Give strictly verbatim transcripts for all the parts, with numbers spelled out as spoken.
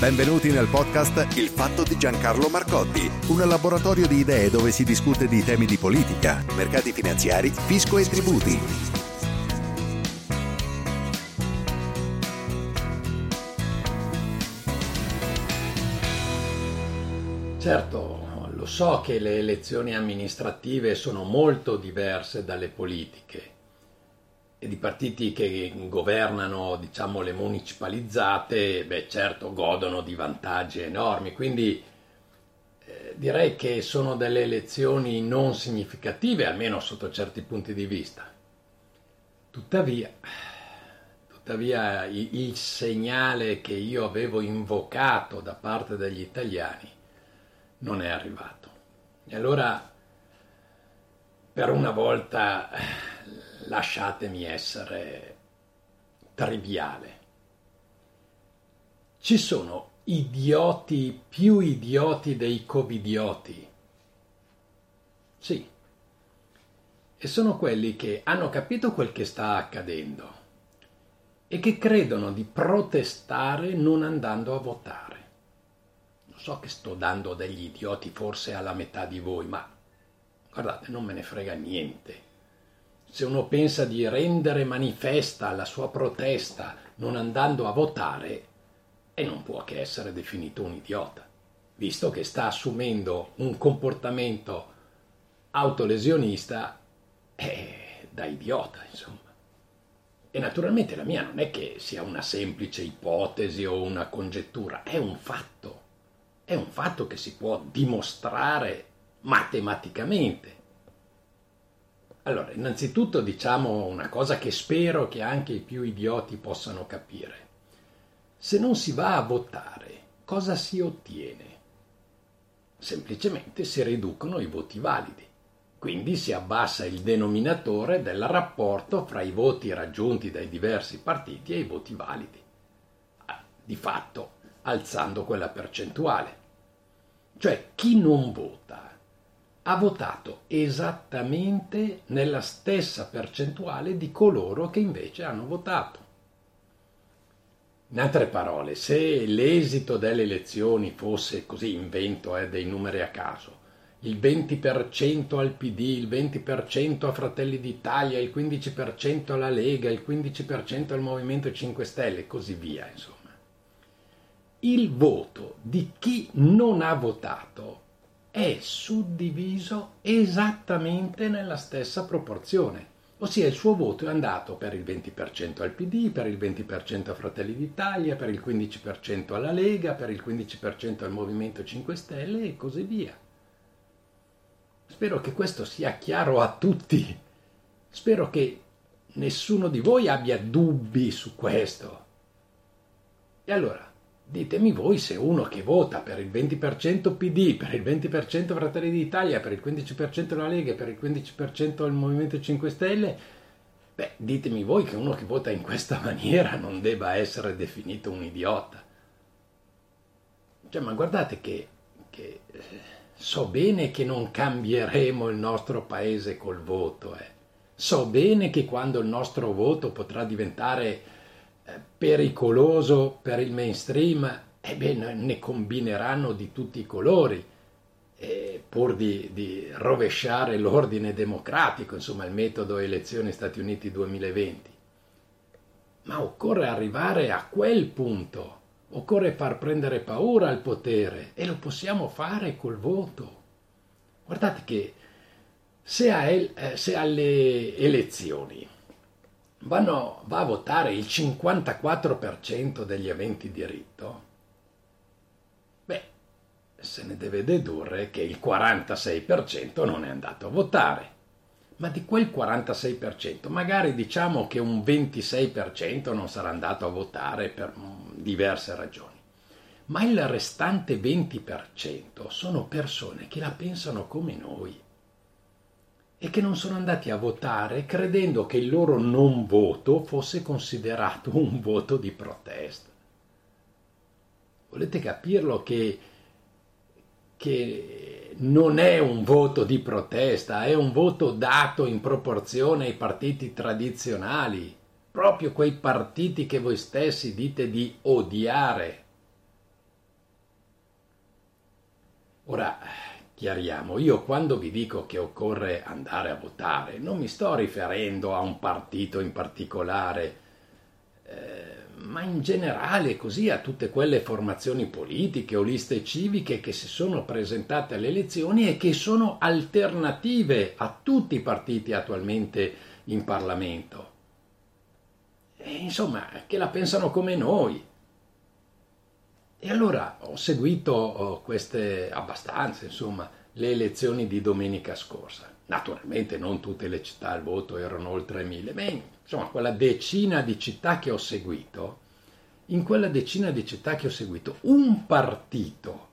Benvenuti nel podcast Il Fatto di Giancarlo Marcotti, un laboratorio di idee dove si discute di temi di politica, mercati finanziari, fisco e tributi. Certo, lo so che le elezioni amministrative sono molto diverse dalle politiche e di partiti che governano, diciamo, le municipalizzate, beh, certo godono di vantaggi enormi, quindi eh, direi che sono delle elezioni non significative, almeno sotto certi punti di vista. Tuttavia, tuttavia il segnale che io avevo invocato da parte degli italiani non è arrivato. E allora, per una volta, lasciatemi essere triviale. Ci sono idioti più idioti dei covidioti. Sì. E sono quelli che hanno capito quel che sta accadendo e che credono di protestare non andando a votare. Non so che sto dando degli idioti forse alla metà di voi, ma guardate, non me ne frega niente. Se uno pensa di rendere manifesta la sua protesta non andando a votare, e non può che essere definito un idiota, visto che sta assumendo un comportamento autolesionista eh, da idiota, insomma. E naturalmente la mia non è che sia una semplice ipotesi o una congettura, è un fatto. È un fatto che si può dimostrare matematicamente. Allora, innanzitutto diciamo una cosa che spero che anche i più idioti possano capire. Se non si va a votare, cosa si ottiene? Semplicemente si riducono i voti validi. Quindi si abbassa il denominatore del rapporto fra i voti raggiunti dai diversi partiti e i voti validi, di fatto alzando quella percentuale. Cioè, chi non vota ha votato esattamente nella stessa percentuale di coloro che invece hanno votato. In altre parole, se l'esito delle elezioni fosse così, invento eh, dei numeri a caso, il venti per cento al P D, il venti per cento a Fratelli d'Italia, il quindici per cento alla Lega, il quindici per cento al Movimento cinque Stelle e così via, insomma. Il voto di chi non ha votato è suddiviso esattamente nella stessa proporzione, ossia il suo voto è andato per il venti per cento al P D, per il venti per cento a Fratelli d'Italia, per il quindici per cento alla Lega, per il quindici per cento al Movimento cinque Stelle e così via. Spero che questo sia chiaro a tutti, spero che nessuno di voi abbia dubbi su questo. E allora, ditemi voi se uno che vota per il venti per cento P D, per il venti per cento Fratelli d'Italia, per il quindici per cento la Lega, per il quindici per cento il Movimento cinque Stelle, beh, ditemi voi che uno che vota in questa maniera non debba essere definito un idiota. Cioè, ma guardate che, che so bene che non cambieremo il nostro paese col voto, eh. So bene che quando il nostro voto potrà diventare pericoloso per il mainstream, e beh, ne combineranno di tutti i colori, eh, pur di, di rovesciare l'ordine democratico, insomma il metodo elezioni Stati Uniti duemilaventi. Ma occorre arrivare a quel punto, occorre far prendere paura al potere, e lo possiamo fare col voto. Guardate che se, a el, eh, se alle elezioni vanno, va a votare il cinquantaquattro per cento degli aventi diritto, beh, se ne deve dedurre che il quarantasei per cento non è andato a votare. Ma di quel quarantasei per cento, magari diciamo che un ventisei per cento non sarà andato a votare per diverse ragioni, ma il restante venti per cento sono persone che la pensano come noi e che non sono andati a votare credendo che il loro non voto fosse considerato un voto di protesta. Volete capirlo che, che non è un voto di protesta, è un voto dato in proporzione ai partiti tradizionali, proprio quei partiti che voi stessi dite di odiare. Ora, chiariamo, io quando vi dico che occorre andare a votare, non mi sto riferendo a un partito in particolare, eh, ma in generale così a tutte quelle formazioni politiche o liste civiche che si sono presentate alle elezioni e che sono alternative a tutti i partiti attualmente in Parlamento. E insomma, che la pensano come noi. E allora ho seguito queste abbastanza, insomma, le elezioni di domenica scorsa. Naturalmente non tutte le città al voto, erano oltre mille, ma insomma quella decina di città che ho seguito, in quella decina di città che ho seguito, un partito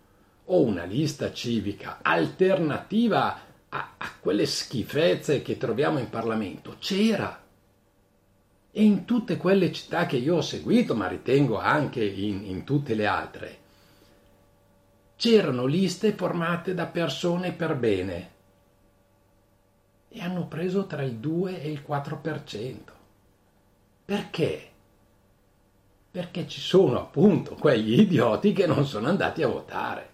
o una lista civica alternativa a, a quelle schifezze che troviamo in Parlamento c'era. E in tutte quelle città che io ho seguito, ma ritengo anche in, in tutte le altre, c'erano liste formate da persone per bene e hanno preso tra il due e il quattro per cento. Perché? Perché ci sono appunto quegli idioti che non sono andati a votare.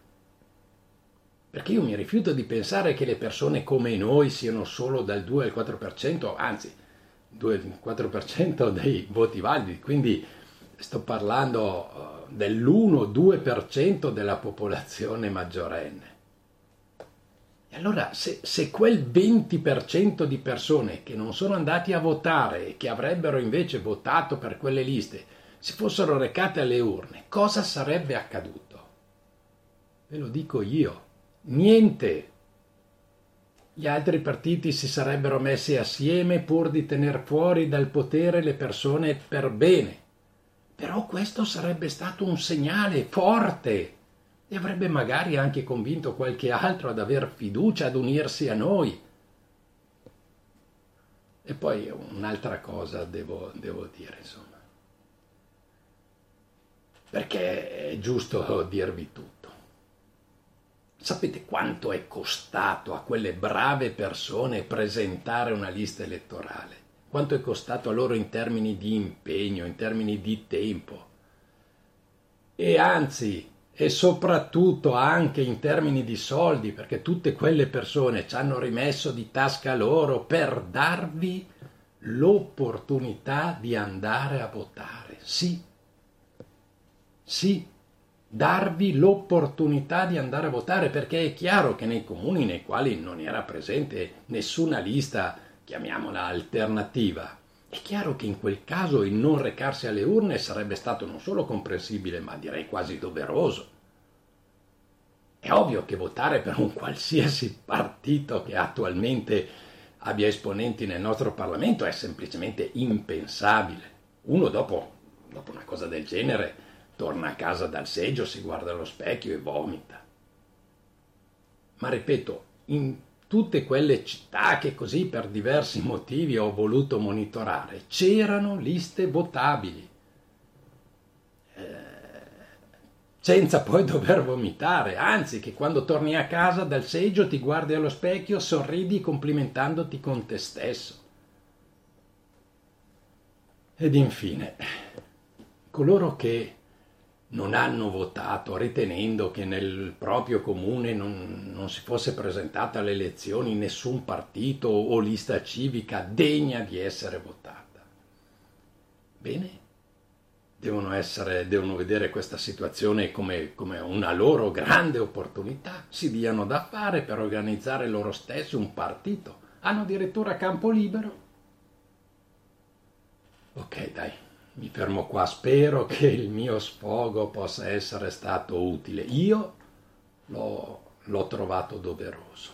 Perché io mi rifiuto di pensare che le persone come noi siano solo dal due al quattro per cento, anzi, due quattro per cento dei voti validi, quindi sto parlando dell'uno due per cento della popolazione maggiorenne. E allora se, se quel venti per cento di persone che non sono andati a votare e che avrebbero invece votato per quelle liste si fossero recate alle urne, cosa sarebbe accaduto? Ve lo dico io, niente. Gli altri partiti si sarebbero messi assieme pur di tener fuori dal potere le persone per bene. Però questo sarebbe stato un segnale forte e avrebbe magari anche convinto qualche altro ad aver fiducia, ad unirsi a noi. E poi un'altra cosa devo, devo dire, insomma. Perché è giusto dirvi tutto. Sapete quanto è costato a quelle brave persone presentare una lista elettorale? Quanto è costato a loro in termini di impegno, in termini di tempo? E anzi, e soprattutto anche in termini di soldi, perché tutte quelle persone ci hanno rimesso di tasca loro per darvi l'opportunità di andare a votare. Sì, sì. Darvi l'opportunità di andare a votare, perché è chiaro che nei comuni nei quali non era presente nessuna lista, chiamiamola alternativa, è chiaro che in quel caso il non recarsi alle urne sarebbe stato non solo comprensibile, ma direi quasi doveroso. È ovvio che votare per un qualsiasi partito che attualmente abbia esponenti nel nostro Parlamento è semplicemente impensabile. Uno dopo, dopo una cosa del genere torna a casa dal seggio, si guarda allo specchio e vomita. Ma ripeto, in tutte quelle città che così per diversi motivi ho voluto monitorare, c'erano liste votabili, eh, senza poi dover vomitare, anzi che quando torni a casa dal seggio ti guardi allo specchio, sorridi complimentandoti con te stesso. Ed infine, coloro che non hanno votato ritenendo che nel proprio comune non, non si fosse presentata alle elezioni nessun partito o lista civica degna di essere votata. Bene, devono, essere, devono vedere questa situazione come, come una loro grande opportunità, si diano da fare per organizzare loro stessi un partito, hanno addirittura campo libero. Ok, dai, mi fermo qua, spero che il mio sfogo possa essere stato utile, io l'ho, l'ho trovato doveroso.